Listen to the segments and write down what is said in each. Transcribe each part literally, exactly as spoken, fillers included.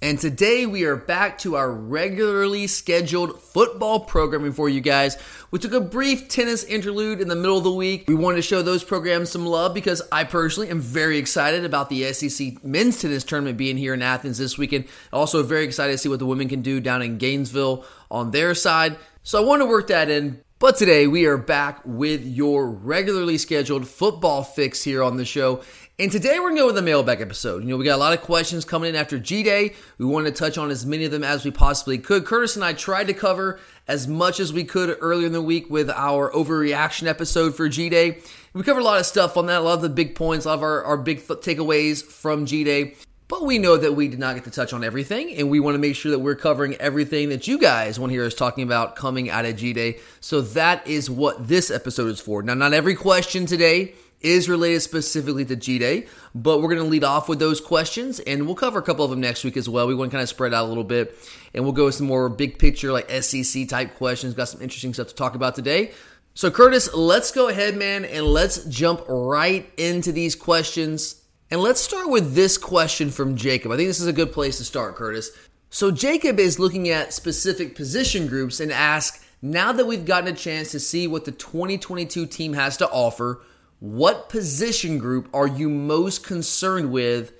And today we are back to our regularly scheduled football programming for you guys. We took a brief tennis interlude in the middle of the week. We wanted to show those programs some love because I personally am very excited about the S E C men's tennis tournament being here in Athens this weekend. Also very excited to see what the women can do down in Gainesville on their side. So I want to work that in. But today we are back with your regularly scheduled football fix here on the show. And today we're going to go with a mailbag episode. You know, we got a lot of questions coming in after G-Day. We wanted to touch on as many of them as we possibly could. Curtis and I tried to cover as much as we could earlier in the week with our overreaction episode for G-Day. We covered a lot of stuff on that, a lot of the big points, a lot of our, our big th- takeaways from G-Day. But we know that we did not get to touch on everything, and we want to make sure that we're covering everything that you guys want to hear us talking about coming out of G-Day. So that is what this episode is for. Now, not every question today is related specifically to G-Day, but we're going to lead off with those questions, and we'll cover a couple of them next week as well. We want to kind of spread out a little bit, and we'll go with some more big picture, like S E C-type questions. Got some interesting stuff to talk about today. So, Curtis, let's go ahead, man, and let's jump right into these questions. And let's start with this question from Jacob. I think this is a good place to start, Curtis. So, Jacob is looking at specific position groups and asks, now that we've gotten a chance to see what the twenty twenty-two team has to offer, what position group are you most concerned with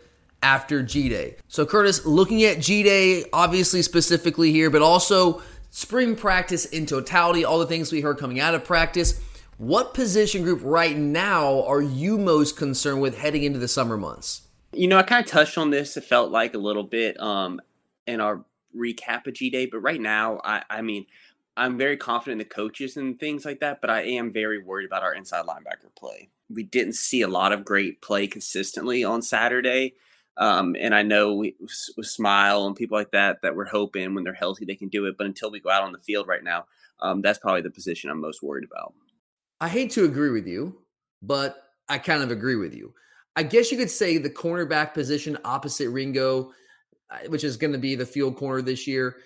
after G-Day? So, Curtis, looking at G-Day, obviously specifically here, but also spring practice in totality, all the things we heard coming out of practice, what position group right now are you most concerned with heading into the summer months? You know, I kind of touched on this, it felt like a little bit um, in our recap of G-Day, but right now, I, I mean, I'm very confident in the coaches and things like that, but I am very worried about our inside linebacker play. We didn't see a lot of great play consistently on Saturday. Um, and I know we, we Smile and people like that, that we're hoping when they're healthy, they can do it. But until we go out on the field right now, um, that's probably the position I'm most worried about. I hate to agree with you, but I kind of agree with you. I guess you could say the cornerback position opposite Ringo, which is going to be the field corner this year.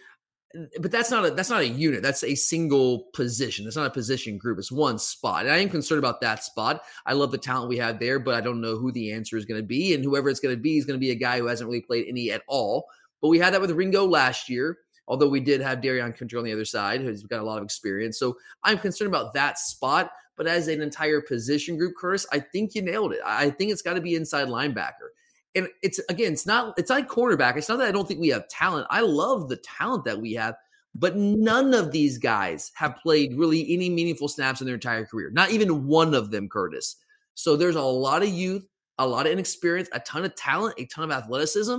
But that's not a that's not a unit. That's a single position. That's not a position group. It's one spot. And I am concerned about that spot. I love the talent we have there, but I don't know who the answer is going to be. And whoever it's going to be is going to be a guy who hasn't really played any at all. But we had that with Ringo last year, although we did have Darion Kendrick on the other side, who's got a lot of experience. So I'm concerned about that spot. But as an entire position group, Curtis, I think you nailed it. I think it's got to be inside linebacker. And it's, again, it's not, it's like cornerback. It's not that I don't think we have talent. I love the talent that we have, but none of these guys have played really any meaningful snaps in their entire career. Not even one of them, Curtis. So there's a lot of youth, a lot of inexperience, a ton of talent, a ton of athleticism,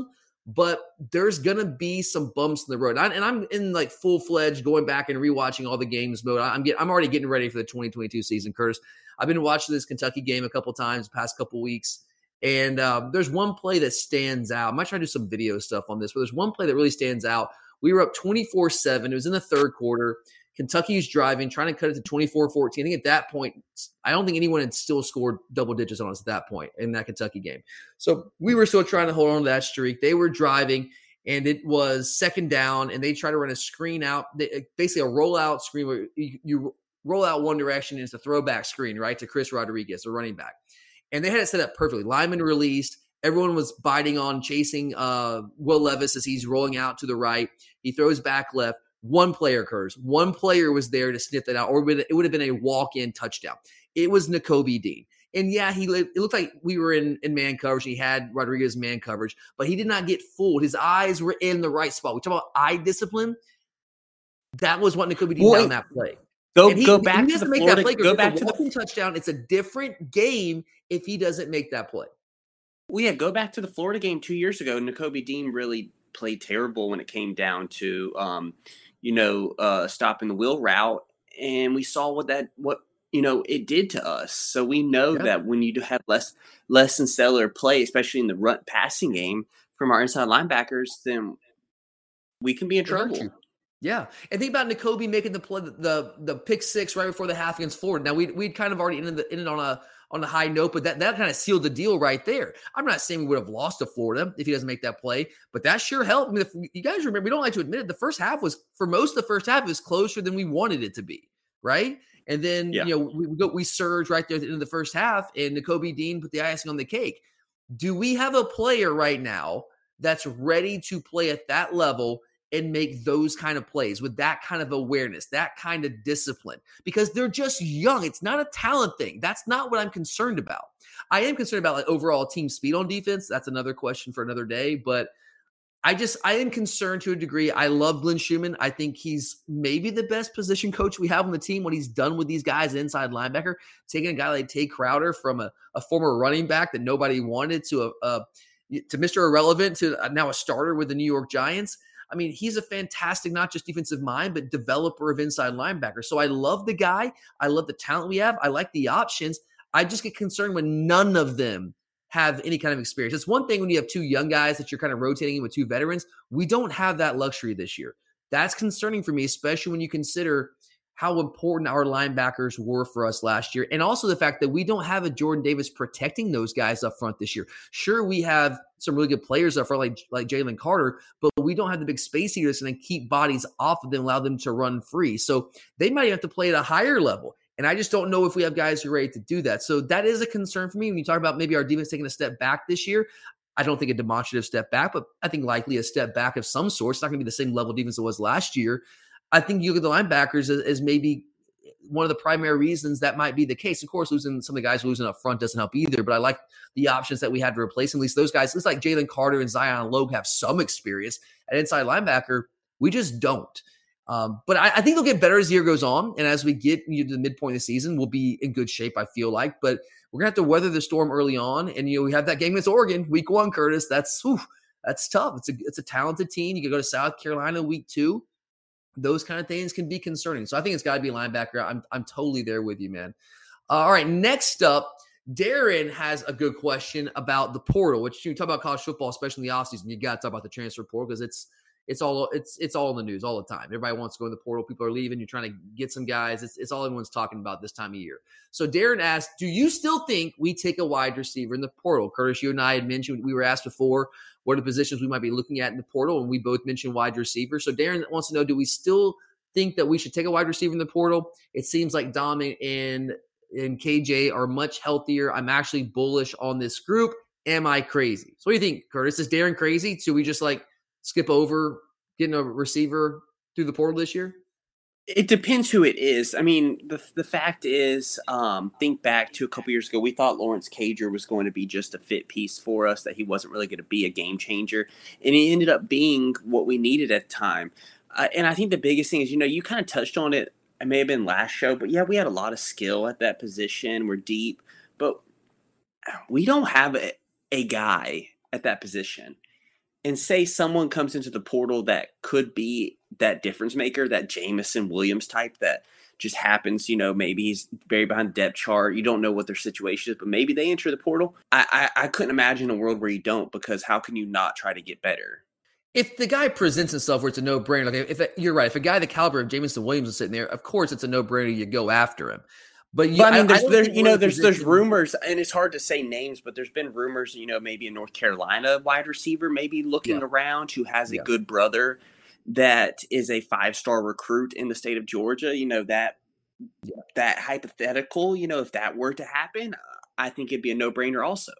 but there's going to be some bumps in the road. And I'm in like full-fledged going back and rewatching all the games mode. I'm getting, I'm already getting ready for the twenty twenty-two season, Curtis. I've been watching this Kentucky game a couple times the past couple weeks. And um, there's one play that stands out. I might try to do some video stuff on this, but there's one play that really stands out. We were up twenty-four seven. It was in the third quarter. Kentucky's driving, trying to cut it to twenty-four fourteen. I think at that point, I don't think anyone had still scored double digits on us at that point in that Kentucky game. So we were still trying to hold on to that streak. They were driving, and it was second down, and they tried to run a screen out, basically a rollout screen where you, you roll out one direction, and it's a throwback screen, right, to Chris Rodriguez, the running back. And they had it set up perfectly. Lyman released. Everyone was biting on, chasing uh, Will Levis as he's rolling out to the right. He throws back left. One player occurs. One player was there to sniff that out, or it would have been a walk-in touchdown. It was Nakobe Dean. And, yeah, he it looked like we were in, in man coverage. He had Rodriguez man coverage, but he did not get fooled. His eyes were in the right spot. We talk about eye discipline. That was what Nakobe Dean well, did on that play. Go, he, go back to the make Florida, that play. Go back to the touchdown. It's a different game if he doesn't make that play. Well, yeah, go back to the Florida game two years ago. Nakobe Dean really played terrible when it came down to, um, you know, uh, stopping the wheel route, and we saw what that what you know it did to us. So we know yeah. that when you have less less than stellar play, especially in the run passing game from our inside linebackers, then we can be in trouble. Yeah, and think about Nakobe making the play, the the pick six right before the half against Florida. Now we we'd kind of already ended, the, ended on a on a high note, but that, that kind of sealed the deal right there. I'm not saying we would have lost to Florida if he doesn't make that play, but that sure helped. I mean, if you guys remember, we don't like to admit it. The first half was for most of the first half it was closer than we wanted it to be, right? And then yeah. you know we we, go, we surge right there at the end of the first half, and Nakobe Dean put the icing on the cake. Do we have a player right now that's ready to play at that level and make those kind of plays with that kind of awareness, that kind of discipline? Because they're just young. It's not a talent thing. That's not what I'm concerned about. I am concerned about like overall team speed on defense. That's another question for another day. But I just, I am concerned to a degree. I love Glenn Schumann. I think he's maybe the best position coach we have on the team when he's done with these guys, inside linebacker, taking a guy like Tae Crowder from a, a former running back that nobody wanted to a, a to Mister Irrelevant to now a starter with the New York Giants. I mean, he's a fantastic, not just defensive mind, but developer of inside linebacker. So I love the guy. I love the talent we have. I like the options. I just get concerned when none of them have any kind of experience. It's one thing when you have two young guys that you're kind of rotating with two veterans. We don't have that luxury this year. That's concerning for me, especially when you consider how important our linebackers were for us last year. And also the fact that we don't have a Jordan Davis protecting those guys up front this year. Sure, we have some really good players up front, like, like Jalen Carter, but we don't have the big space eaters and then keep bodies off of them, allow them to run free. So they might have to play at a higher level. And I just don't know if we have guys who are ready to do that. So that is a concern for me. When you talk about maybe our defense taking a step back this year, I don't think a demonstrative step back, but I think likely a step back of some sort. It's not going to be the same level of defense it was last year. I think you look at the linebackers as, as maybe one of the primary reasons that might be the case. Of course, losing some of the guys losing up front doesn't help either, but I like the options that we had to replace. At least those guys, it's like Jalen Carter and Zion Logue have some experience. At inside linebacker, we just don't. Um, but I, I think they'll get better as the year goes on. And as we get you know, to the midpoint of the season, we'll be in good shape, I feel like. But we're going to have to weather the storm early on. And, you know, we have that game against Oregon, week one, Curtis. That's whew, that's tough. It's a, it's a talented team. You can go to South Carolina week two. Those kind of things can be concerning. So I think it's got to be linebacker. I'm I'm totally there with you, man. Uh, all right, next up, Darren has a good question about the portal, which you talk about college football, especially in the offseason. You got to talk about the transfer portal because it's it's all it's it's all in the news all the time. Everybody wants to go in the portal. People are leaving. You're trying to get some guys. It's it's all everyone's talking about this time of year. So Darren asked, do you still think we take a wide receiver in the portal? Curtis, you and I had mentioned we were asked before what are the positions we might be looking at in the portal, and we both mentioned wide receiver. So Darren wants to know, do we still think that we should take a wide receiver in the portal? It seems like Dom and, and K J are much healthier. I'm actually bullish on this group. Am I crazy? So what do you think, Curtis? Is Darren crazy? Should we just like skip over getting a receiver through the portal this year? It depends who it is. I mean, the the fact is, um, think back to a couple years ago, we thought Lawrence Cager was going to be just a fit piece for us, that he wasn't really going to be a game changer. And he ended up being what we needed at the time. Uh, and I think the biggest thing is, you know, you kind of touched on it. It may have been last show, but yeah, we had a lot of skill at that position. We're deep, but we don't have a, a guy at that position. And say someone comes into the portal that could be that difference maker, that Jameson Williams type that just happens, you know, maybe he's buried behind the depth chart. You don't know what their situation is, but maybe they enter the portal. I, I, I couldn't imagine a world where you don't, because how can you not try to get better? If the guy presents himself where it's a no-brainer, like if, if you're right, if a guy the caliber of Jameson Williams is sitting there, of course it's a no-brainer you go after him. But, yeah, but I mean, there's, I there's you know, there's there's rumors, and it's hard to say names, but there's been rumors, you know, maybe a North Carolina wide receiver, maybe looking yeah. around, who has a yeah. good brother that is a five-star recruit in the state of Georgia. You know, that yeah. that hypothetical, you know, if that were to happen, I think it'd be a no-brainer also.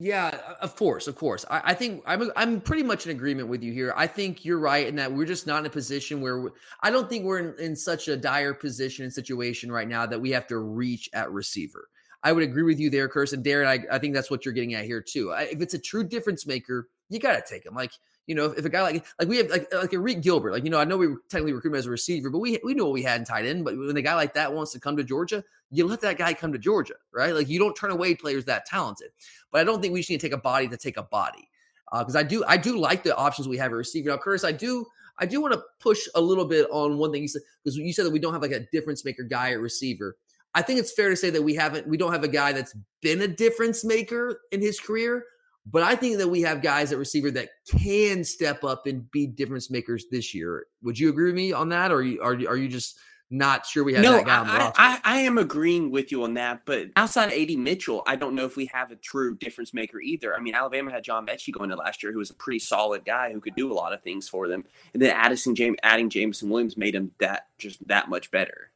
Yeah, of course, of course. I, I think I'm I'm pretty much in agreement with you here. I think you're right in that we're just not in a position where – I don't think we're in, in such a dire position and situation right now that we have to reach at receiver. I would agree with you there, Curtis. And Darren, I, I think that's what you're getting at here too. I, if it's a true difference maker, you got to take him. Like, you know, if, if a guy like – like we have like, – like a Reed Gilbert. Like, you know, I know we technically recruit him as a receiver, but we we knew what we had in tight end. But when a guy like that wants to come to Georgia – you let that guy come to Georgia, right? Like, you don't turn away players that talented. But I don't think we just need to take a body to take a body, because uh, I do I do like the options we have at receiver. Now, Curtis, I do I do want to push a little bit on one thing you said, because you said that we don't have like a difference maker guy at receiver. I think it's fair to say that we haven't we don't have a guy that's been a difference maker in his career, but I think that we have guys at receiver that can step up and be difference makers this year. Would you agree with me on that, or are you, are, are you just not sure we have no, that guy on the roster? I, I, I am agreeing with you on that, but outside of A D. Mitchell, I don't know if we have a true difference maker either. I mean, Alabama had John Metchie going to last year, who was a pretty solid guy who could do a lot of things for them. And then Addison, James, adding Jameson Williams made him that just that much better.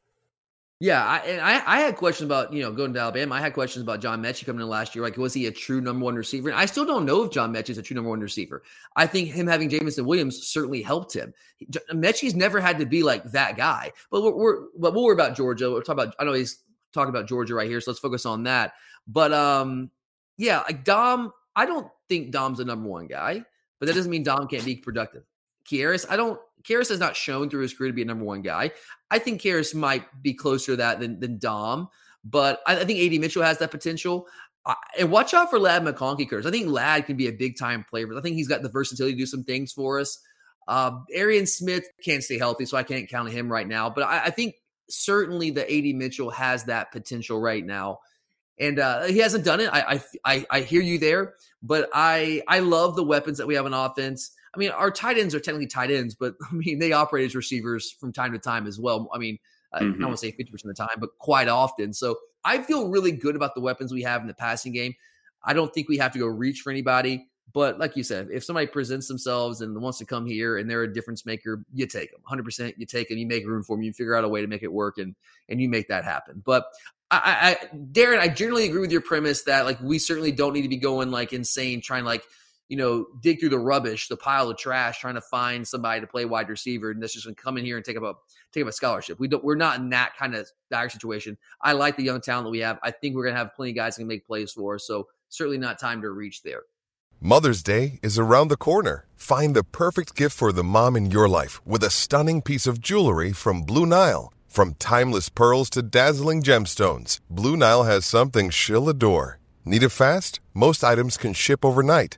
Yeah, I, and I, I had questions about, you know, going to Alabama. I had questions about John Metchie coming in last year. Like, was he a true number one receiver? And I still don't know if John Metchie is a true number one receiver. I think him having Jameson Williams certainly helped him. Metchie's never had to be like that guy. But we're, we're but we'll worry about Georgia. We're talking about. I know he's talking about Georgia right here, so let's focus on that. But um, yeah, like Dom, I don't think Dom's the number one guy, but that doesn't mean Dom can't be productive. Kearis, I don't. Kearis has not shown through his career to be a number one guy. I think Kearis might be closer to that than, than Dom, but I, I think A D. Mitchell has that potential. I, and watch out for Ladd McConkey, Curtis. I think Ladd can be a big-time player, but I think he's got the versatility to do some things for us. Uh, Arian Smith can't stay healthy, so I can't count on him right now. But I, I think certainly the A D. Mitchell has that potential right now. And uh, he hasn't done it. I, I I hear you there, but I I love the weapons that we have on offense. I mean, our tight ends are technically tight ends, but I mean, they operate as receivers from time to time as well. I mean, mm-hmm. I don't want to say fifty percent of the time, but quite often. So I feel really good about the weapons we have in the passing game. I don't think we have to go reach for anybody, but like you said, if somebody presents themselves and wants to come here and they're a difference maker, you take them one hundred percent. You take them, you make room for them, you figure out a way to make it work, and, and you make that happen. But I, I, Darren, I generally agree with your premise that like, we certainly don't need to be going like insane, trying like, you know, dig through the rubbish, the pile of trash, trying to find somebody to play wide receiver, and that's just going to come in here and take up a take up a scholarship. We don't, we're not in that kind of dire situation. I like the young talent that we have. I think we're going to have plenty of guys that can make plays for us, so certainly not time to reach there. Mother's Day is around the corner. Find the perfect gift for the mom in your life with a stunning piece of jewelry from Blue Nile. From timeless pearls to dazzling gemstones, Blue Nile has something she'll adore. Need it fast? Most items can ship overnight.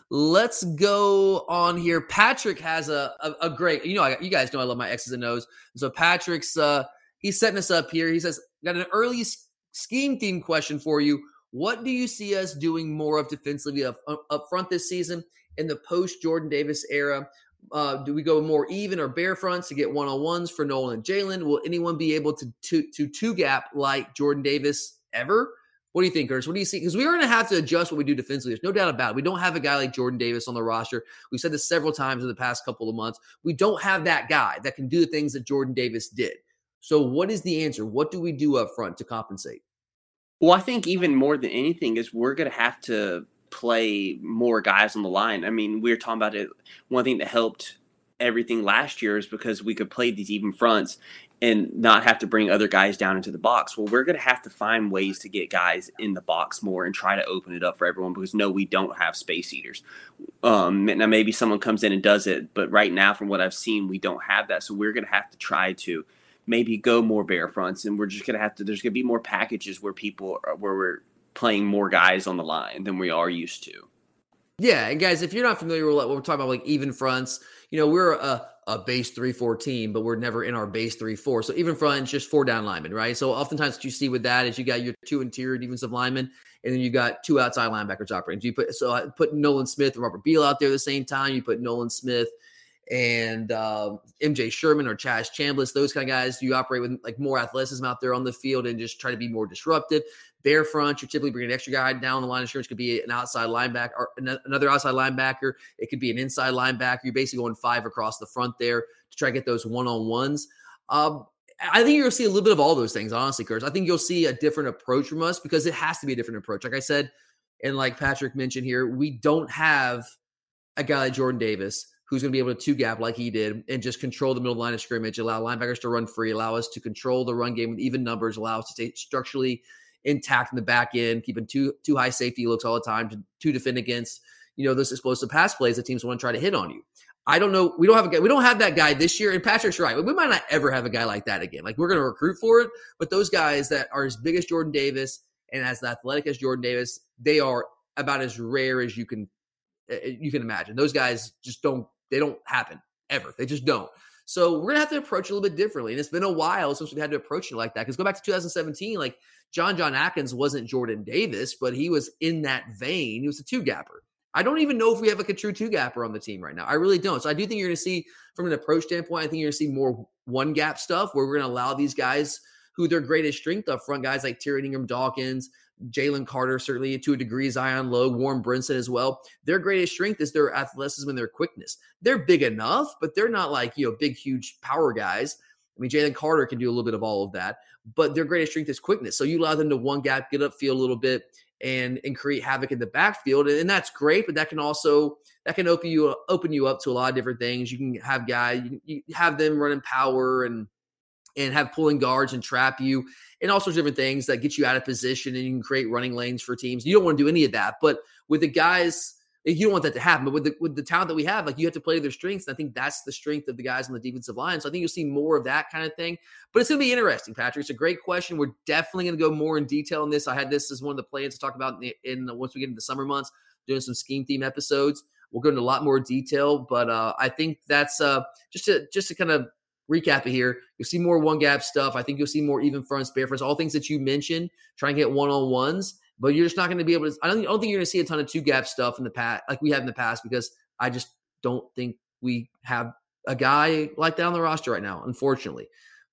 Let's go on here. Patrick has a a, a great, you know, I, you guys know I love my X's and O's. So Patrick's, uh, he's setting us up here. He says, got an early scheme theme question for you. What do you see us doing more of defensively up, up front this season in the post-Jordan Davis era? Uh, do we go more even or bare fronts to get one-on-ones for Nolan and Jalen? Will anyone be able to to, to two-gap like Jordan Davis ever? What do you think, Ernst? What do you see? Because we are going to have to adjust what we do defensively. There's no doubt about it. We don't have a guy like Jordan Davis on the roster. We've said this several times in the past couple of months. We don't have that guy that can do the things that Jordan Davis did. So what is the answer? What do we do up front to compensate? Well, I think even more than anything is we're going to have to play more guys on the line. I mean, we were talking about it. One thing that helped everything last year is because we could play these even fronts and not have to bring other guys down into the box. Well, we're going to have to find ways to get guys in the box more and try to open it up for everyone because, no, we don't have space eaters. Um, now, maybe someone comes in and does it, but right now, from what I've seen, we don't have that. So we're going to have to try to maybe go more bare fronts, and we're just going to have to – there's going to be more packages where people – where we're playing more guys on the line than we are used to. Yeah, and guys, if you're not familiar with what we're talking about, like even fronts, you know, we're a, a base three four team, but we're never in our base three four. So even fronts, just four down linemen, right? So oftentimes what you see with that is you got your two interior defensive linemen, and then you got two outside linebackers operating. You put So I put Nolan Smith and Robert Beal out there at the same time. You put Nolan Smith and uh, M J Sherman or Chaz Chambliss, those kind of guys. You operate with like more athleticism out there on the field and just try to be more disruptive. Bare front, you're typically bringing an extra guy down the line of scrimmage. Could be an outside linebacker or another outside linebacker. It could be an inside linebacker. You're basically going five across the front there to try to get those one-on-ones. Um, I think you're going to see a little bit of all those things, honestly, Curtis. I think you'll see a different approach from us because it has to be a different approach. Like I said, and like Patrick mentioned here, we don't have a guy like Jordan Davis who's going to be able to two-gap like he did and just control the middle line of scrimmage, allow linebackers to run free, allow us to control the run game with even numbers, allow us to stay structurally intact in the back end, keeping two two high safety looks all the time to, to defend against, you know, those explosive pass plays that teams want to try to hit on you. I don't know. We don't have a guy. We don't have that guy this year. And Patrick's right. We might not ever have a guy like that again. Like, we're going to recruit for it, but those guys that are as big as Jordan Davis and as athletic as Jordan Davis, they are about as rare as you can you can imagine. Those guys just don't. They don't happen ever. They just don't. So we're going to have to approach it a little bit differently. And it's been a while since we've had to approach it like that. Because go back to two thousand seventeen, like John John Atkins wasn't Jordan Davis, but he was in that vein. He was a two-gapper. I don't even know if we have like a true two-gapper on the team right now. I really don't. So I do think you're going to see, from an approach standpoint, I think you're going to see more one-gap stuff where we're going to allow these guys who their greatest strength up front, guys like Tyrion Ingram-Dawkins, Jalen Carter, certainly to a degree, Zion Logue, Warren Brinson as well. Their greatest strength is their athleticism and their quickness. They're big enough, but they're not like, you know, big, huge power guys. I mean, Jalen Carter can do a little bit of all of that, but their greatest strength is quickness. So you allow them to one gap, get upfield a little bit and, and create havoc in the backfield. And, and that's great, but that can also, that can open you, open you up to a lot of different things. You can have guys, you, you have them running power and, and have pulling guards and trap you and all sorts of different things that get you out of position, and you can create running lanes for teams. You don't want to do any of that, but with the guys, you don't want that to happen. But with the, with the talent that we have, like, you have to play their strengths. And I think that's the strength of the guys on the defensive line. So I think you'll see more of that kind of thing, but it's going to be interesting, Patrick. It's a great question. We're definitely going to go more in detail on this. I had this as one of the plans to talk about in, the, in the, once we get into the summer months, doing some scheme theme episodes. We'll go into a lot more detail, but uh, I think that's uh, just to, just to kind of recap it here. You'll see more one gap stuff. I think you'll see more even fronts, bare fronts, all things that you mentioned, trying to get one-on-ones, but you're just not going to be able to, I don't, I don't think you're going to see a ton of two gap stuff in the past, like we have in the past, because I just don't think we have a guy like that on the roster right now, unfortunately.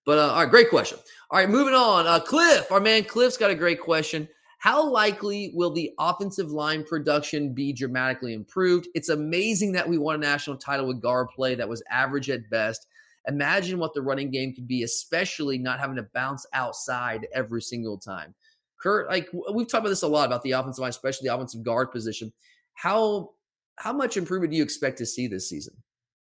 But uh, all right, great question. All right, moving on. Uh, Cliff, our man Cliff's got a great question. How likely will the offensive line production be dramatically improved? It's amazing that we won a national title with guard play that was average at best. Imagine what the running game could be, especially not having to bounce outside every single time. Kurt, like, we've talked about this a lot about the offensive line, especially the offensive guard position. How how much improvement do you expect to see this season?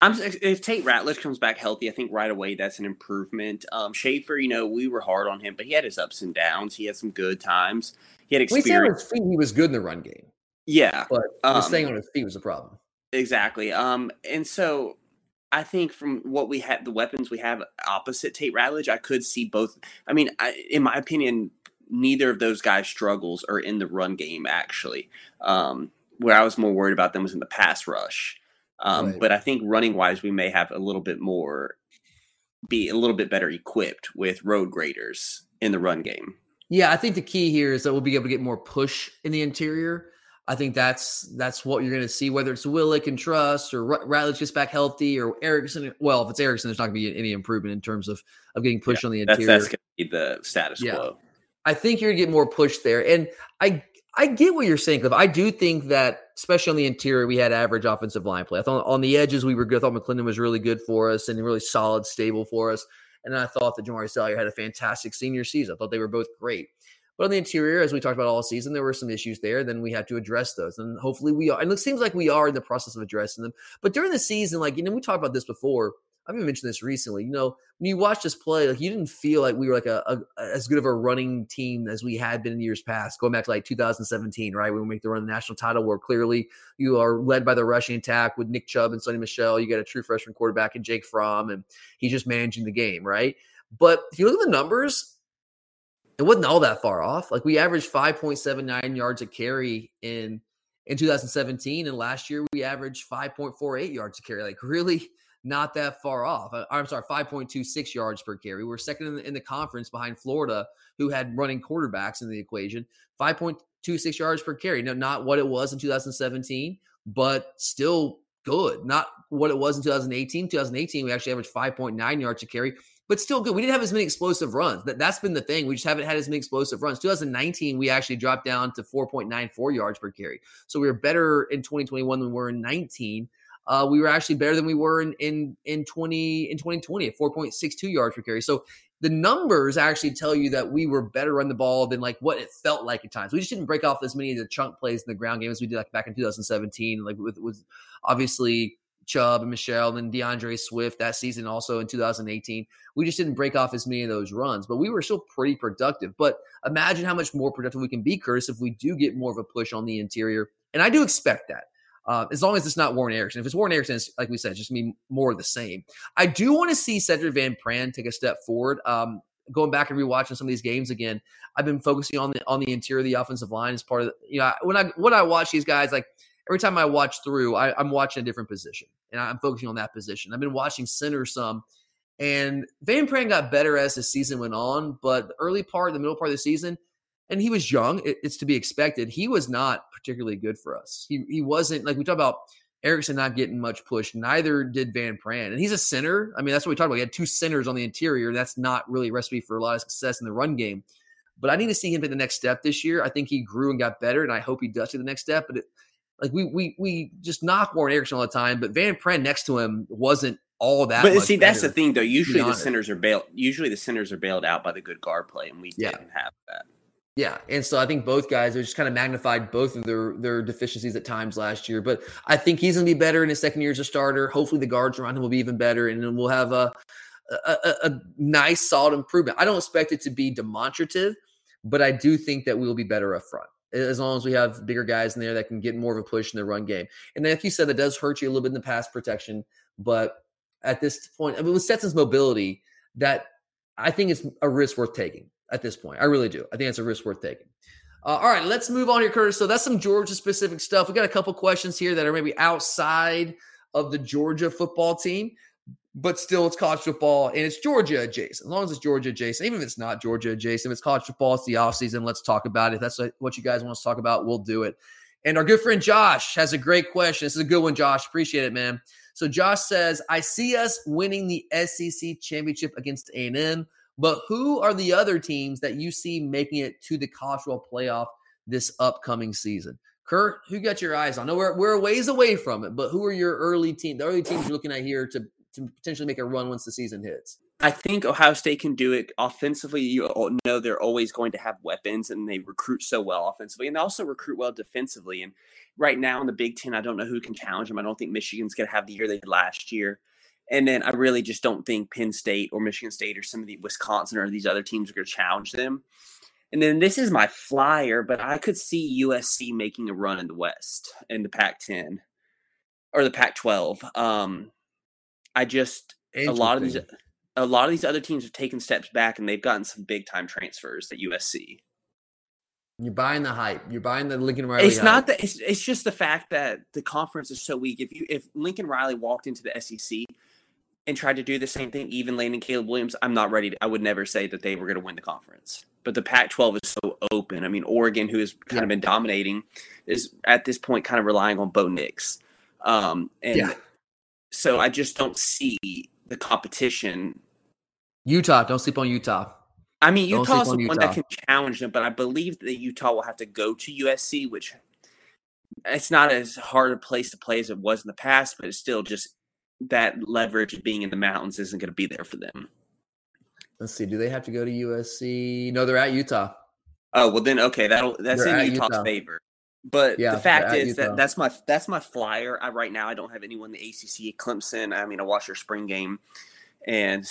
I'm, if Tate Ratledge comes back healthy, I think right away that's an improvement. Um, Schaefer, you know, we were hard on him, but he had his ups and downs. He had some good times. He had experience. He was good in the run game. Yeah. But um, staying on his feet was a problem. Exactly. Um, and so I think from what we had, the weapons we have opposite Tate Ratledge, I could see both. I mean, I, in my opinion, neither of those guys' struggles are in the run game, actually. Um, where I was more worried about them was in the pass rush. Um, right. But I think running-wise, we may have a little bit more, be a little bit better equipped with road graders in the run game. Yeah, I think the key here is that we'll be able to get more push in the interior. I think that's that's what you're going to see, whether it's Willick and Truss or Ratledge gets back healthy or Erickson. Well, if it's Erickson, there's not going to be any improvement in terms of, of getting pushed yeah, on the interior. That's, that's going to be the status yeah. quo. I think you're going to get more push there. And I I get what you're saying, Cliff. I do think that, especially on the interior, we had average offensive line play. I thought on the edges we were good. I thought McClendon was really good for us and really solid, stable for us. And I thought that Jamari Salyer had a fantastic senior season. I thought they were both great. But on the interior, as we talked about all season, there were some issues there. Then we had to address those. And hopefully we are. And it seems like we are in the process of addressing them. But during the season, like, you know, we talked about this before. I've even mentioned this recently. You know, when you watched us play, like, you didn't feel like we were like a, a as good of a running team as we had been in years past, going back to like two thousand seventeen, right? When we make the run to the national title, where clearly you are led by the rushing attack with Nick Chubb and Sonny Michel. You got a true freshman quarterback in Jake Fromm, and he's just managing the game, right? But if you look at the numbers, it wasn't all that far off. Like, we averaged five point seven nine yards a carry in in two thousand seventeen, and last year we averaged five point four eight yards a carry. Like, really not that far off. I'm sorry, five point two six yards per carry. We're second in the, in the conference behind Florida, who had running quarterbacks in the equation. five point two six yards per carry. No, not what it was in two thousand seventeen, but still good. Not what it was in two thousand eighteen. two thousand eighteen, we actually averaged five point nine yards a carry, but still good. We didn't have as many explosive runs. That, that's been the thing. We just haven't had as many explosive runs. two thousand nineteen, we actually dropped down to four point nine four yards per carry. So we were better in twenty twenty-one than we were in nineteen. Uh, we were actually better than we were in in in twenty in twenty twenty at four point six two yards per carry. So the numbers actually tell you that we were better on the ball than like what it felt like at times. We just didn't break off as many of the chunk plays in the ground game as we did like back in two thousand seventeen. Like with with obviously Chubb and Michelle and DeAndre Swift that season, also in two thousand eighteen, we just didn't break off as many of those runs. But we were still pretty productive. But imagine how much more productive we can be, Curtis, if we do get more of a push on the interior. And I do expect that. Uh, as long as it's not Warren Erickson. If it's Warren Erickson, it's, like we said, it's just me more of the same. I do want to see Cedric Van Pran take a step forward. Um, going back and rewatching some of these games again, I've been focusing on the on the interior of the offensive line as part of the, you know, when I when I watch these guys, like every time I watch through, I, I'm watching a different position and I'm focusing on that position. I've been watching center some, and Van Pran got better as the season went on, but the early part, the middle part of the season. And he was young. It's to be expected. He was not particularly good for us. He he wasn't, like we talked about Erickson not getting much push. Neither did Van Pran. And he's a center. I mean, that's what we talked about. He had two centers on the interior. And that's not really a recipe for a lot of success in the run game. But I need to see him take the next step this year. I think he grew and got better, and I hope he does take the next step. But it, like we we we just knock Warren Erickson all the time. But Van Pran next to him wasn't all that. But much see, that's better, the thing, though. Usually the centers are bailed. Usually the centers are bailed out by the good guard play, and we yeah. didn't have that. Yeah, and so I think both guys are just kind of magnified both of their their deficiencies at times last year. But I think he's going to be better in his second year as a starter. Hopefully the guards around him will be even better, and then we'll have a, a, a nice, solid improvement. I don't expect it to be demonstrative, but I do think that we will be better up front as long as we have bigger guys in there that can get more of a push in the run game. And then, like you said, that does hurt you a little bit in the pass protection. But at this point, I mean, with Stetson's mobility, that I think it's a risk worth taking. At this point, I really do. I think it's a risk worth taking. Uh, all right, let's move on here, Curtis. So that's some Georgia-specific stuff. We got a couple questions here that are maybe outside of the Georgia football team, but still it's college football, and it's Georgia adjacent. As long as it's Georgia adjacent, even if it's not Georgia adjacent, if it's college football, it's the offseason. Let's talk about it. If that's what you guys want us to talk about, we'll do it. And our good friend Josh has a great question. This is a good one, Josh. Appreciate it, man. So Josh says, I see us winning the S E C championship against A and M. But who are the other teams that you see making it to the college football playoff this upcoming season? Kurt, who got your eyes on? No, we're we're a ways away from it, but who are your early teams? The early teams you're looking at here to, to potentially make a run once the season hits. I think Ohio State can do it offensively. You know they're always going to have weapons, and they recruit so well offensively, and they also recruit well defensively. And right now in the Big Ten, I don't know who can challenge them. I don't think Michigan's going to have the year they had last year. And then I really just don't think Penn State or Michigan State or some of the Wisconsin or these other teams are going to challenge them. And then this is my flyer, but I could see U S C making a run in the West, in the Pac ten or the Pac twelve. Um, I just a lot of these a lot of these other teams have taken steps back, and they've gotten some big time transfers at U S C. You're buying the hype. You're buying the Lincoln Riley. It's not that. It's it's just the fact that the conference is so weak. If you if Lincoln Riley walked into the S E C and tried to do the same thing, even landing Caleb Williams, I'm not ready to, I would never say that they were going to win the conference. But the Pac twelve is so open. I mean, Oregon, who has kind yeah. of been dominating, is at this point kind of relying on Bo Nix. Um, and yeah. so I just don't see the competition. Utah, don't sleep on Utah. I mean, Utah's the Utah. one that can challenge them, but I believe that Utah will have to go to U S C, which it's not as hard a place to play as it was in the past, but it's still just that leverage of being in the mountains isn't going to be there for them. Let's see. Do they have to go to U S C? No, they're at Utah. Oh, well then, okay. That'll, that's they're in Utah's Utah. favor. But yeah, the fact is Utah. that that's my, that's my flyer. I, right now, I don't have anyone in the A C C, Clemson. I mean, I watched their spring game. And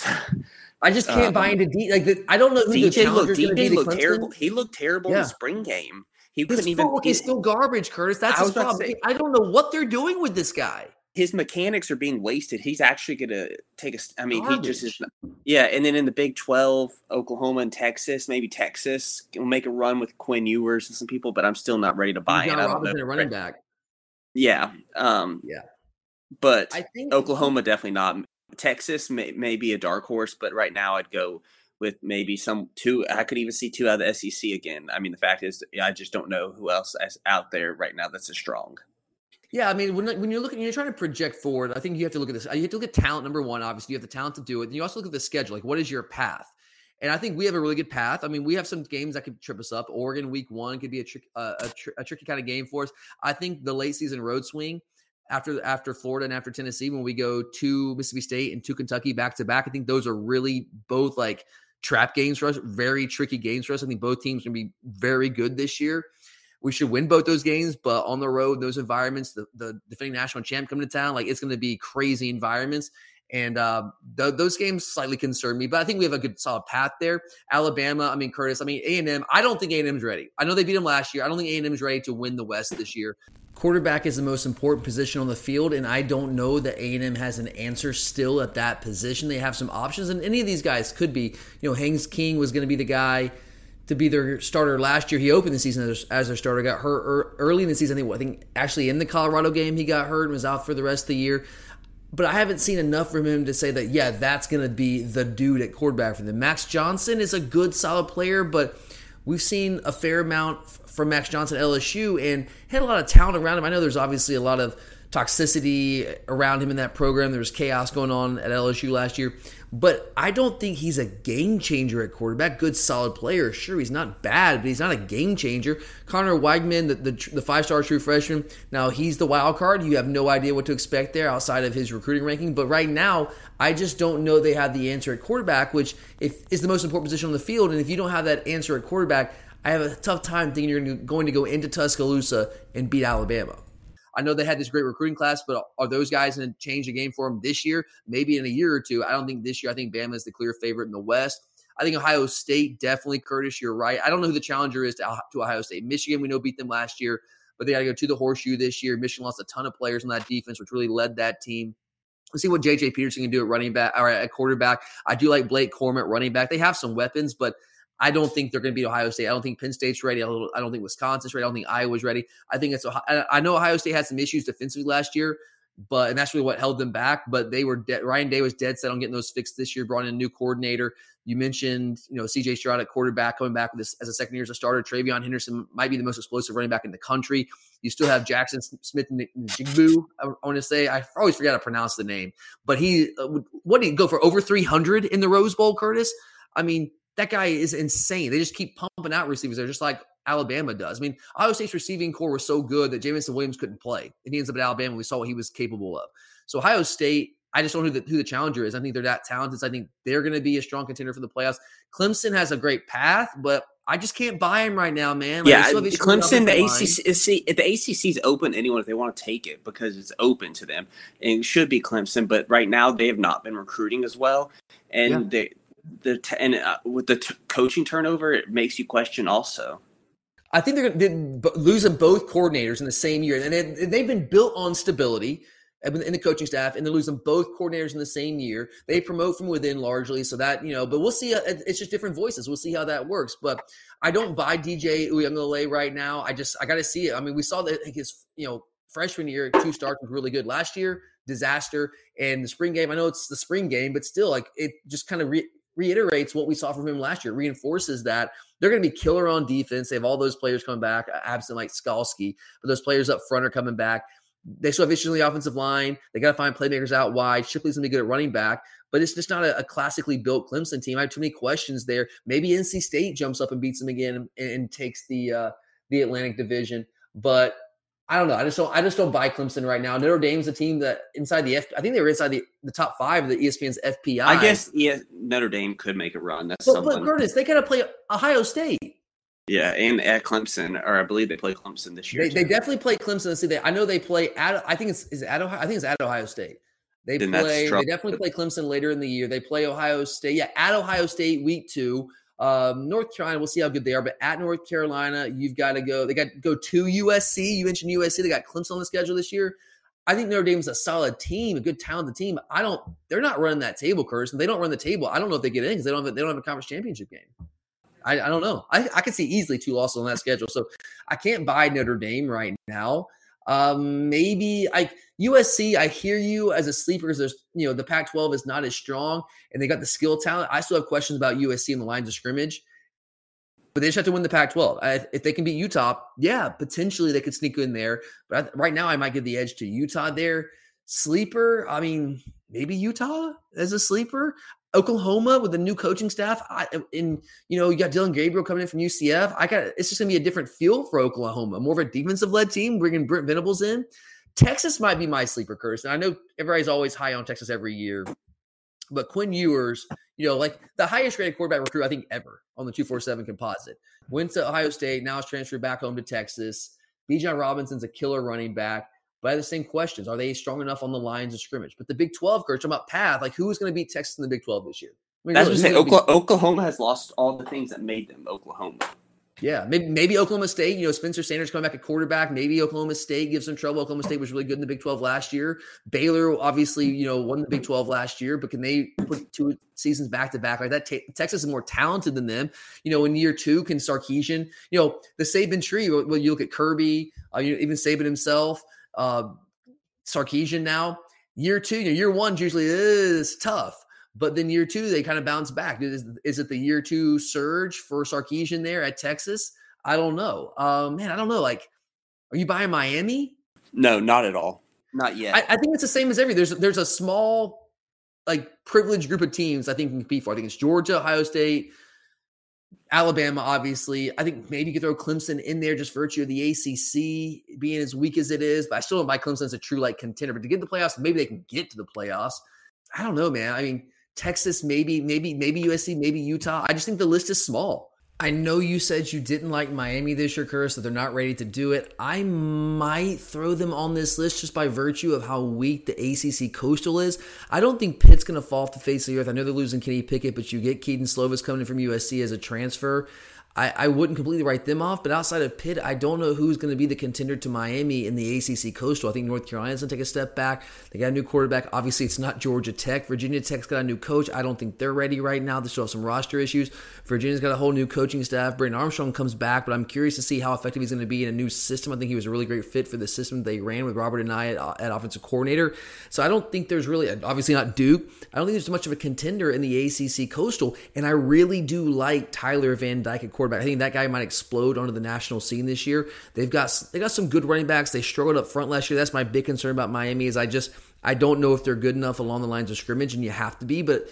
I just can't um, buy into D. Like the, I don't know who D J the looked, D J be looked the terrible. He looked terrible yeah. in the spring game. He his couldn't even. He's still garbage, Curtis. That's his problem. Say, I don't know what they're doing with this guy. His mechanics are being wasted. He's actually going to take a. I mean, garbage. he just is. Yeah, and then in the Big twelve, Oklahoma and Texas, maybe Texas will make a run with Quinn Ewers and some people, but I'm still not ready to buy John it. I don't know. Running back. Yeah. Um, yeah. But I think Oklahoma definitely not. Texas may, may be a dark horse, but right now I'd go with maybe some two. I could even see two out of the S E C again. I mean, the fact is, I just don't know who else is out there right now that's as strong. Yeah, I mean, when when you're looking, you're trying to project forward. I think you have to look at this. You have to look at talent. Number one, obviously, you have the talent to do it. Then you also look at the schedule. Like, what is your path? And I think we have a really good path. I mean, we have some games that could trip us up. Oregon week one could be a trick, uh, a, tr- a tricky kind of game for us. I think the late season road swing. After after Florida and after Tennessee, when we go to Mississippi State and to Kentucky back to back, I think those are really both like trap games for us, very tricky games for us. I think both teams are going to be very good this year. We should win both those games, but on the road, those environments, the, the defending national champ coming to town, like it's going to be crazy environments. And uh, th- those games slightly concern me, but I think we have a good solid path there. Alabama, I mean, Curtis, I mean, A and M, I don't think A and M's ready. I know they beat them last year. I don't think A and M's ready to win the West this year. Quarterback is the most important position on the field, and I don't know that A and M has an answer still at that position. They have some options, and any of these guys could be. You know, Haynes King was going to be the guy to be their starter last year. He opened the season as, as their starter. Got hurt early in the season. I think, I think actually in the Colorado game he got hurt and was out for the rest of the year. But I haven't seen enough from him to say that, yeah, that's going to be the dude at quarterback for them. Max Johnson is a good, solid player, but we've seen a fair amount from Max Johnson at L S U and had a lot of talent around him. I know there's obviously a lot of toxicity around him in that program. There was chaos going on at L S U last year. But I don't think he's a game changer at quarterback. Good, solid player. Sure, he's not bad, but he's not a game changer. Connor Weigman, the, the, the five-star true freshman, now he's the wild card. You have no idea what to expect there outside of his recruiting ranking. But right now, I just don't know they have the answer at quarterback, which if, is the most important position on the field. And if you don't have that answer at quarterback, I have a tough time thinking you're going to go into Tuscaloosa and beat Alabama. I know they had this great recruiting class, but are those guys going to change the game for them this year? Maybe in a year or two. I don't think this year. I think Bama is the clear favorite in the West. I think Ohio State, definitely, Curtis, you're right. I don't know who the challenger is to, to Ohio State. Michigan, we know, beat them last year, but they got to go to the Horseshoe this year. Michigan lost a ton of players on that defense, which really led that team. Let's see what J J Peterson can do at running back or at quarterback. I do like Blake Corum at running back. They have some weapons, but I don't think they're going to beat Ohio State. I don't think Penn State's ready. I don't, I don't think Wisconsin's ready. I don't think Iowa's ready. I think it's. Ohio, I know Ohio State had some issues defensively last year, but and that's really what held them back. But they were de- Ryan Day was dead set on getting those fixed this year. Brought in a new coordinator. You mentioned, you know, C J Stroud at quarterback coming back with this as a second year as a starter. Travion Henderson might be the most explosive running back in the country. You still have Jackson Smith Njigbu. I want to say I always forget how to pronounce the name, but he what did he go for over three hundred in the Rose Bowl, Curtis? I mean. That guy is insane. They just keep pumping out receivers. They're just like Alabama does. I mean, Ohio State's receiving core was so good that Jameson Williams couldn't play. And he ends up at Alabama. We saw what he was capable of. So Ohio State, I just don't know who the, who the challenger is. I think they're that talented. So I think they're going to be a strong contender for the playoffs. Clemson has a great path, but I just can't buy him right now, man. Like, yeah, Clemson, the A C C, see, the A C C is open to anyone if they want to take it because it's open to them. And it should be Clemson, but right now they have not been recruiting as well. And yeah. they – The t- and uh, with the t- coaching turnover, it makes you question also. I think they're going to lose them both coordinators in the same year. And it, they've been built on stability in the coaching staff, and they lose them both coordinators in the same year. They promote from within largely, so that, you know, but we'll see. It's just different voices. We'll see how that works. But I don't buy D J Uiagalelei right now. I just, I got to see it. I mean, we saw that his, you know, freshman year, two starts was really good last year, disaster. And the spring game, I know it's the spring game, but still, like, it just kind of re- reiterates what we saw from him last year, reinforces that they're going to be killer on defense. They have all those players coming back, absent like Skalski, but those players up front are coming back. They still have issues on the offensive line. They got to find playmakers out wide. Shipley's going to be good at running back, but it's just not a, a classically built Clemson team. I have too many questions there. Maybe N C State jumps up and beats them again and, and takes the uh, the Atlantic Division, but I don't know. I just don't. I just don't buy Clemson right now. Notre Dame's a team that inside the F. I think they were inside the, the top five of the E S P N's F P I. I guess yeah, Notre Dame could make a run. That's but, but Curtis, they got to play Ohio State. Yeah, and at Clemson, or I believe they play Clemson this year. They, they definitely play Clemson. Let's see, they, I know they play at. I think it's is at Ohio. I think it's at Ohio State. They then play. They definitely play Clemson later in the year. They play Ohio State. Yeah, at Ohio State, week two. Um, North Carolina, we'll see how good they are. But at North Carolina, you've got to go. They got to go to U S C. You mentioned U S C. They got Clemson on the schedule this year. I think Notre Dame's a solid team, a good talented team. I don't. They're not running that table, Curtis. If they don't run the table, I don't know if they get in because they don't. Have, they don't have a conference championship game. I, I don't know. I, I could see easily two losses on that schedule. So I can't buy Notre Dame right now. Um, maybe I U S C. I hear you as a sleeper because there's you know the Pac twelve is not as strong and they got the skill talent. I still have questions about U S C in the lines of scrimmage, but they just have to win the Pac twelve. I, if they can beat Utah, yeah, potentially they could sneak in there. But I, right now, I might give the edge to Utah there. Sleeper. I mean, maybe Utah as a sleeper. Oklahoma with the new coaching staff, I, and you know you got Dylan Gabriel coming in from U C F. I got it's just going to be a different feel for Oklahoma, more of a defensive-led team, bringing Brent Venables in. Texas might be my sleeper, Curtis. And I know everybody's always high on Texas every year, but Quinn Ewers, you know, like the highest-rated quarterback recruit I think ever on the two forty-seven composite. Went to Ohio State, now is transferred back home to Texas. Bijan Robinson's a killer running back. But I have the same questions. Are they strong enough on the lines of scrimmage? But the Big twelve, Kurt, talking about path, like who's going to beat Texas in the Big twelve this year? I mean, that's really, what I'm saying. Be- Oklahoma has lost all the things that made them Oklahoma. Yeah, maybe, maybe Oklahoma State, you know, Spencer Sanders coming back at quarterback. Maybe Oklahoma State gives them trouble. Oklahoma State was really good in the Big twelve last year. Baylor obviously, you know, won the Big twelve last year, but can they put two seasons back-to-back like that? Te- Texas is more talented than them. You know, in year two, can Sarkisian, you know, the Saban tree, well, you look at Kirby, uh, you know, even Saban himself, Uh, Sarkisian now. Year two, you know, year one usually is tough, but then year two, they kind of bounce back. Is, is it the year two surge for Sarkisian there at Texas? I don't know. Um, man, I don't know. Like, are you buying Miami? No, not at all. Not yet. I, I think it's the same as every. There's, there's a small, like, privileged group of teams I think can compete for. I think it's Georgia, Ohio State, Alabama, obviously. I think maybe you could throw Clemson in there just virtue of the A C C being as weak as it is. But I still don't buy Clemson as a true like contender. But to get to the playoffs, maybe they can get to the playoffs. I don't know, man. I mean, Texas, maybe, maybe, maybe U S C, maybe Utah. I just think the list is small. I know you said you didn't like Miami this year, Curtis, that they're not ready to do it. I might throw them on this list just by virtue of how weak the A C C Coastal is. I don't think Pitt's going to fall off the face of the earth. I know they're losing Kenny Pickett, but you get Keaton Slovis coming in from U S C as a transfer. I, I wouldn't completely write them off, but outside of Pitt, I don't know who's going to be the contender to Miami in the A C C Coastal. I think North Carolina's going to take a step back. They got a new quarterback. Obviously, it's not Georgia Tech. Virginia Tech's got a new coach. I don't think they're ready right now. They still have some roster issues. Virginia's got a whole new coach. Coaching staff. Brandon Armstrong comes back, but I'm curious to see how effective he's going to be in a new system. I think he was a really great fit for the system they ran with Robert and I at, at offensive coordinator. So I don't think there's really, obviously not Duke, I don't think there's much of a contender in the A C C Coastal, and I really do like Tyler Van Dyke at quarterback. I think that guy might explode onto the national scene this year. They've got, they got some good running backs. They struggled up front last year. That's my big concern about Miami is I just, I don't know if they're good enough along the lines of scrimmage, and you have to be, but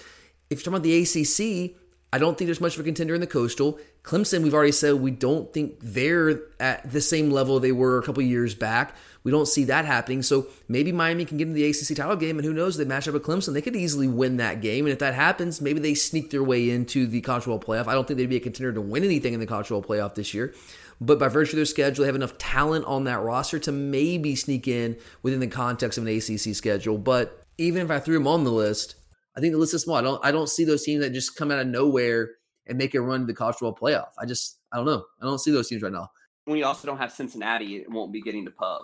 if you're talking about the A C C, I don't think there's much of a contender in the Coastal. Clemson, we've already said we don't think they're at the same level they were a couple years back. We don't see that happening. So maybe Miami can get into the A C C title game, and who knows, they match up with Clemson. They could easily win that game, and if that happens, maybe they sneak their way into the College Football Playoff. I don't think they'd be a contender to win anything in the College Football Playoff this year. But by virtue of their schedule, they have enough talent on that roster to maybe sneak in within the context of an A C C schedule. But even if I threw them on the list, I think the list is small. I don't, I don't see those teams that just come out of nowhere and make a run to the College Football Playoff. I just, I don't know. I don't see those teams right now. When you also don't have Cincinnati, it won't be getting the pub.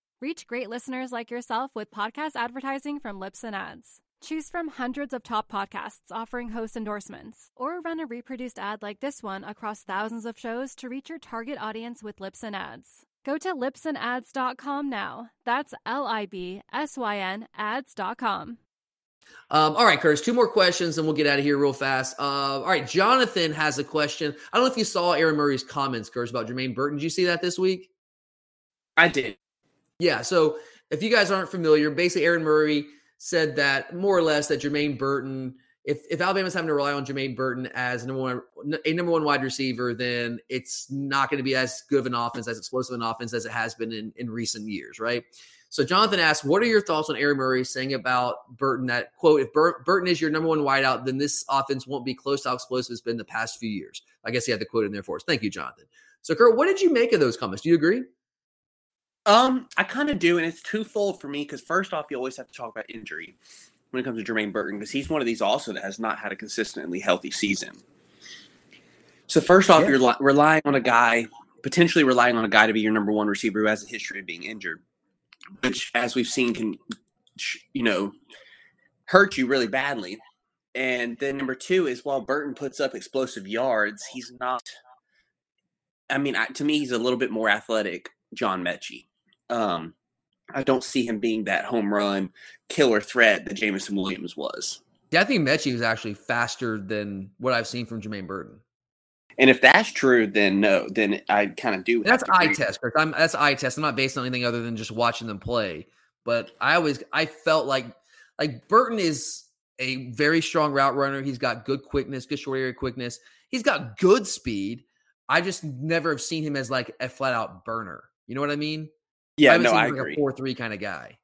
Reach great listeners like yourself with podcast advertising from Libsyn Ads. Choose from hundreds of top podcasts offering host endorsements, or run a reproduced ad like this one across thousands of shows to reach your target audience with Libsyn Ads. Go to libsyn ads dot com now. That's L I B S Y N ads dot com. Um, all right, Curtis, two more questions and we'll get out of here real fast. Uh, all right, Jonathan has a question. I don't know if you saw Aaron Murray's comments, Curtis, about Jermaine Burton. Did you see that this week? I did. Yeah, so if you guys aren't familiar, basically Aaron Murray said that more or less that Jermaine Burton, if, if Alabama's having to rely on Jermaine Burton as number one, a number one wide receiver, then it's not going to be as good of an offense, as explosive an offense as it has been in, in recent years, right? So Jonathan asks, what are your thoughts on Aaron Murray saying about Burton that, quote, if Bur- Burton is your number one wideout, then this offense won't be close to how explosive it's been the past few years. I guess he had the quote in there for us. Thank you, Jonathan. So, Kurt, what did you make of those comments? Do you agree? Um, I kind of do, and it's twofold for me because, first off, you always have to talk about injury when it comes to Jermaine Burton because he's one of these also that has not had a consistently healthy season. So, first off, yeah. you're li- relying on a guy, potentially relying on a guy to be your number one receiver who has a history of being injured, which, as we've seen, can, you know, hurt you really badly. And then number two is while Burton puts up explosive yards, he's not – I mean, I, to me, he's a little bit more athletic John Metchie. Um, I don't see him being that home run killer threat that Jameson Williams was. Yeah, I think Metchie was actually faster than what I've seen from Jermaine Burton. And if that's true, then no, then I kind of do. That's eye test. I'm, that's eye test. I'm not based on anything other than just watching them play. But I always, I felt like, like Burton is a very strong route runner. He's got good quickness, good short area quickness. He's got good speed. I just never have seen him as like a flat out burner. You know what I mean? Yeah, I no, seen him I like agree. A four three kind of guy.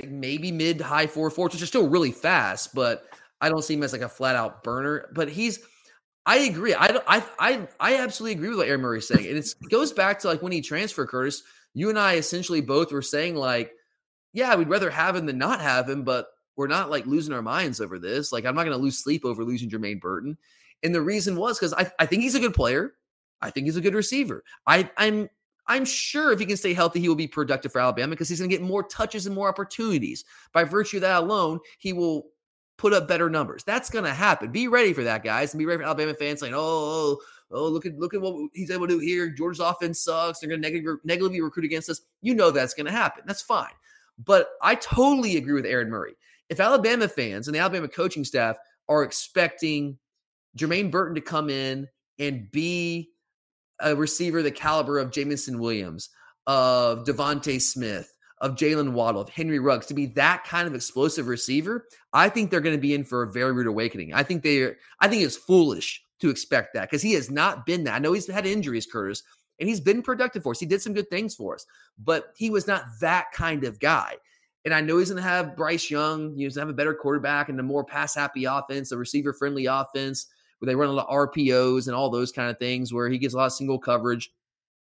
Like maybe mid high four four, which is still really fast, but I don't see him as like a flat out burner. But he's, I agree. I, I I I absolutely agree with what Aaron Murray's saying. And it's, it goes back to like when he transferred, Curtis, you and I essentially both were saying like, yeah, we'd rather have him than not have him, but we're not like losing our minds over this. Like I'm not going to lose sleep over losing Jermaine Burton. And the reason was because I, I think he's a good player. I think he's a good receiver. I, I'm I'm sure if he can stay healthy, he will be productive for Alabama because he's going to get more touches and more opportunities. By virtue of that alone, he will – put up better numbers. That's going to happen. Be ready for that, guys. And be ready for Alabama fans saying, oh, oh, oh look at look at what he's able to do here. Georgia's offense sucks. They're going to neg- negatively recruit against us. You know that's going to happen. That's fine. But I totally agree with Aaron Murray. If Alabama fans and the Alabama coaching staff are expecting Jermaine Burton to come in and be a receiver the caliber of Jameson Williams, of Devontae Smith, of Jalen Waddle, of Henry Ruggs, to be that kind of explosive receiver, I think they're going to be in for a very rude awakening. I think they are, I think it's foolish to expect that because he has not been that. I know he's had injuries, Curtis, and he's been productive for us. He did some good things for us, but he was not that kind of guy. And I know he's going to have Bryce Young. He's going to have a better quarterback and a more pass-happy offense, a receiver-friendly offense where they run a lot of R P Os and all those kind of things where he gets a lot of single coverage.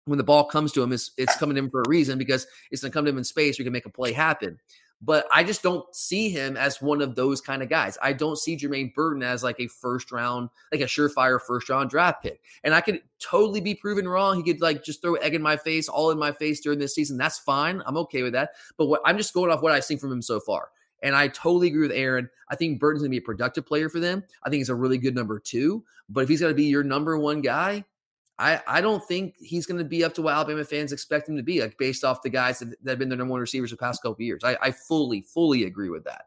When the ball comes to him, it's, it's coming to him for a reason because it's going to come to him in space. We can make a play happen. But I just don't see him as one of those kind of guys. I don't see Jermaine Burton as like a first round, like a surefire first round draft pick. And I could totally be proven wrong. He could like just throw egg in my face, all in my face during this season. That's fine. I'm okay with that. But what, I'm just going off what I've seen from him so far. And I totally agree with Aaron. I think Burton's going to be a productive player for them. I think he's a really good number two. But if he's going to be your number one guy, I, I don't think he's going to be up to what Alabama fans expect him to be, like based off the guys that, that have been their number one receivers the past couple of years. I, I fully, fully agree with that.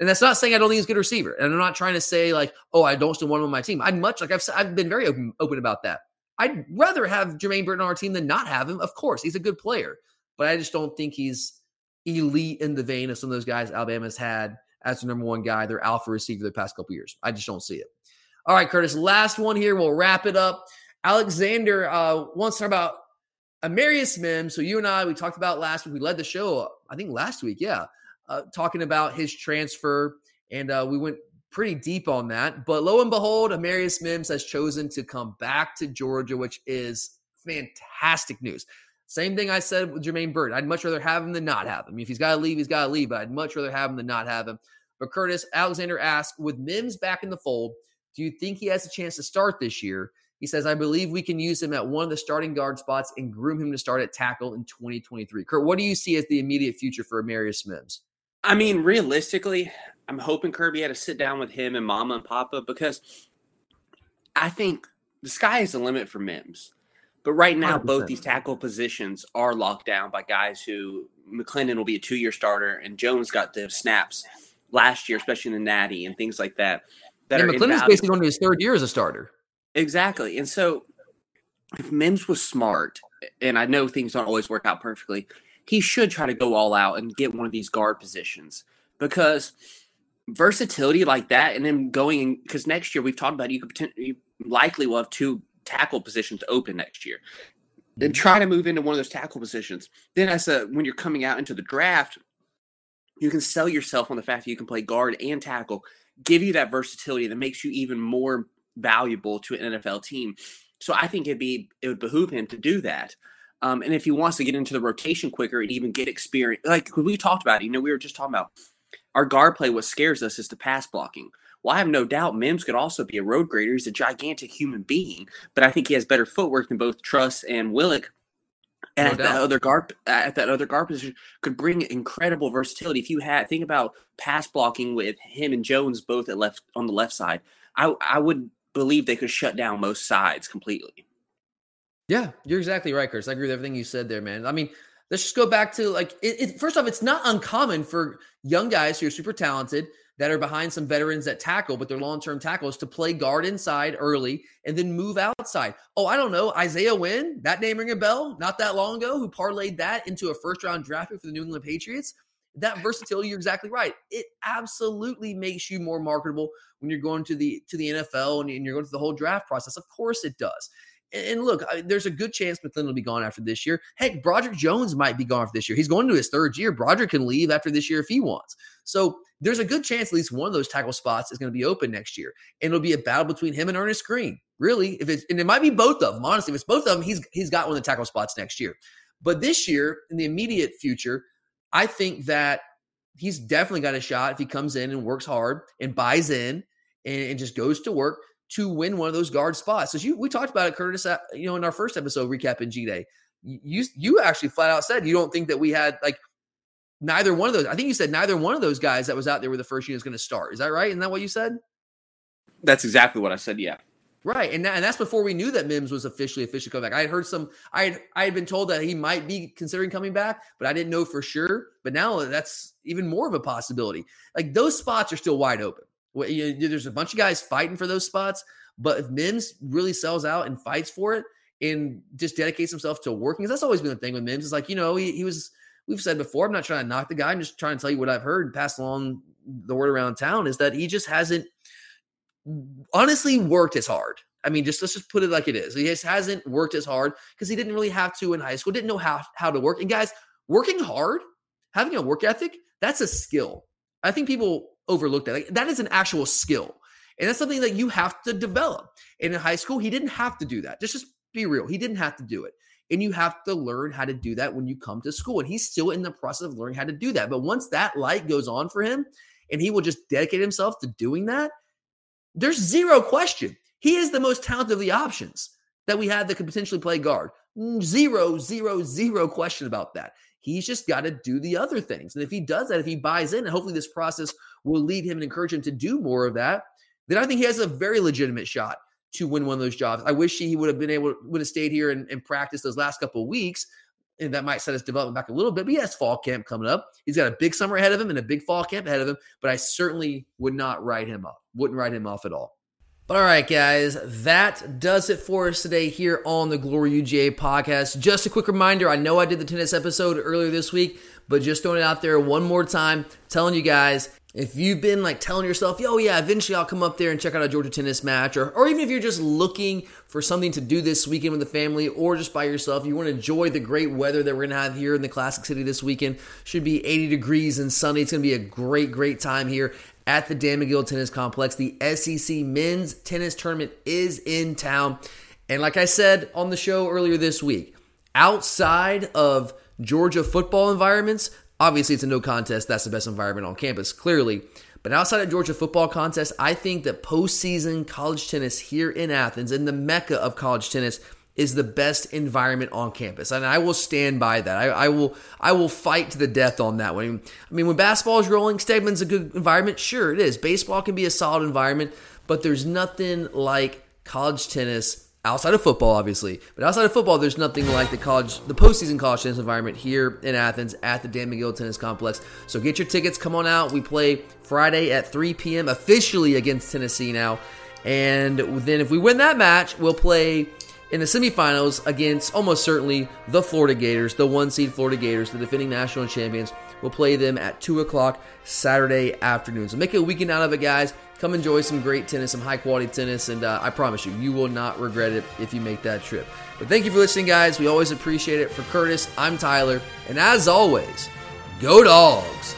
And that's not saying I don't think he's a good receiver. And I'm not trying to say like, oh, I don't still want him on my team. I'd much like I've I've been very open, open about that. I'd rather have Jermaine Burton on our team than not have him. Of course, he's a good player. But I just don't think he's elite in the vein of some of those guys Alabama's had as their number one guy, their alpha receiver the past couple of years. I just don't see it. All right, Curtis, last one here. We'll wrap it up. Alexander uh, wants to talk about Amarius Mims, who you and I, we talked about last week. We led the show, I think last week, yeah, uh, talking about his transfer, and uh, we went pretty deep on that. But lo and behold, Amarius Mims has chosen to come back to Georgia, which is fantastic news. Same thing I said with Jermaine Burton. I'd much rather have him than not have him. I mean, if he's got to leave, he's got to leave, but I'd much rather have him than not have him. But Curtis, Alexander asked, with Mims back in the fold, do you think he has a chance to start this year? He says, I believe we can use him at one of the starting guard spots and groom him to start at tackle in twenty twenty-three. Kurt, what do you see as the immediate future for Amarius Mims? I mean, realistically, I'm hoping Kirby had a sit down with him and Mama and Papa, because I think the sky is the limit for Mims. But right now, one hundred percent both these tackle positions are locked down by guys who McClendon will be a two-year starter, and Jones got the snaps last year, especially in the Natty and things like that. that and McClendon's basically going to his third year as a starter. Exactly. And so if Mims was smart, and I know things don't always work out perfectly, he should try to go all out and get one of these guard positions, because versatility like that, and then going – because next year we've talked about you could you likely will have two tackle positions open next year. Then try to move into one of those tackle positions. Then as a, when you're coming out into the draft, you can sell yourself on the fact that you can play guard and tackle, give you that versatility that makes you even more – valuable to an N F L team. So I think it'd be it would behoove him to do that. Um, and if he wants to get into the rotation quicker and even get experience, like we talked about, you know, we were just talking about our guard play. What scares us is the pass blocking. Well, I have no doubt Mims could also be a road grader. He's a gigantic human being, but I think he has better footwork than both Truss and Willick. And no at doubt. that other guard, at that other guard position, could bring incredible versatility. If you had think about pass blocking with him and Jones both at left on the left side, I I would. believe they could shut down most sides completely. Yeah, you're exactly right, Chris. I agree with everything you said there, man. I mean, let's just go back to like, it, it, first off, it's not uncommon for young guys who are super talented that are behind some veterans that tackle, but they're long-term tackles, to play guard inside early and then move outside. Oh, I don't know. Isaiah Wynn, that name ring a bell not that long ago, who parlayed that into a first-round draft pick for the New England Patriots. That versatility, you're exactly right. It absolutely makes you more marketable when you're going to the to the N F L and you're going through the whole draft process. Of course it does. And, and look, I, there's a good chance McClendon will be gone after this year. Heck, Broderick Jones might be gone after this year. He's going to his third year. Broderick can leave after this year if he wants. So there's a good chance at least one of those tackle spots is going to be open next year. And it'll be a battle between him and Ernest Green, really. If it's, and it might be both of them. Honestly, if it's both of them, he's he's got one of the tackle spots next year. But this year, in the immediate future, I think that he's definitely got a shot if he comes in and works hard and buys in and, and just goes to work to win one of those guard spots. So you, we talked about it, Curtis, you know, in our first episode recapping G-Day. You you actually flat out said you don't think that we had like neither one of those. I think you said neither one of those guys that was out there were the first unit is going to start. Is that right? Isn't that what you said? That's exactly what I said. Yeah. Right, and, that, and that's before we knew that Mims was officially officially coming back. I had heard some. I had I had been told that he might be considering coming back, but I didn't know for sure. But now that's even more of a possibility. Like those spots are still wide open. There's a bunch of guys fighting for those spots, but if Mims really sells out and fights for it and just dedicates himself to working, because that's always been the thing with Mims. It's like you know he, he was. We've said before. I'm not trying to knock the guy. I'm just trying to tell you what I've heard and pass along the word around town is that he just hasn't. honestly worked as hard. I mean, just let's just put it like it is. He just hasn't worked as hard because he didn't really have to in high school, didn't know how, how to work. And guys, working hard, having a work ethic, that's a skill. I think people overlook that. Like, that is an actual skill. And that's something that you have to develop. And in high school, he didn't have to do that. Just, just be real. He didn't have to do it. And you have to learn how to do that when you come to school. And he's still in the process of learning how to do that. But once that light goes on for him and he will just dedicate himself to doing that, there's zero question. He is the most talented of the options that we had that could potentially play guard. Zero, zero, zero question about that. He's just got to do the other things. And if he does that, if he buys in, and hopefully this process will lead him and encourage him to do more of that, then I think he has a very legitimate shot to win one of those jobs. I wish he would have been able would have stayed here and, and practiced those last couple of weeks. And that might set his development back a little bit, but he has fall camp coming up. He's got a big summer ahead of him and a big fall camp ahead of him, but I certainly would not write him up. Wouldn't write him off at all. But all right, guys, that does it for us today here on the Glory U G A podcast. Just a quick reminder, I know I did the tennis episode earlier this week, but just throwing it out there one more time, telling you guys, if you've been like telling yourself, yo, yeah, eventually I'll come up there and check out a Georgia tennis match, or, or even if you're just looking for something to do this weekend with the family or just by yourself, you want to enjoy the great weather that we're going to have here in the Classic City this weekend. Should be eighty degrees and sunny. It's going to be a great, great time here at the Dan McGill Tennis Complex. The S E C Men's Tennis Tournament is in town. And like I said on the show earlier this week, outside of Georgia football environments, obviously, it's a no contest. That's the best environment on campus, clearly. But outside of Georgia football contest, I think that postseason college tennis here in Athens, in the mecca of college tennis, is the best environment on campus. And I will stand by that. I, I will I will fight to the death on that one. I mean, when basketball is rolling, Stegman's a good environment. Sure, it is. Baseball can be a solid environment, but there's nothing like college tennis outside of football, obviously. But outside of football, there's nothing like the college, the postseason college tennis environment here in Athens at the Dan McGill Tennis Complex. So get your tickets. Come on out. We play Friday at three p.m. officially against Tennessee now. And then if we win that match, we'll play in the semifinals against almost certainly the Florida Gators, the one seed Florida Gators, the defending national champions. We'll play them at two o'clock Saturday afternoon. So make it a weekend out of it, guys. Come enjoy some great tennis, some high-quality tennis, and uh, I promise you, you will not regret it if you make that trip. But thank you for listening, guys. We always appreciate it. For Curtis, I'm Tyler, and as always, go Dawgs!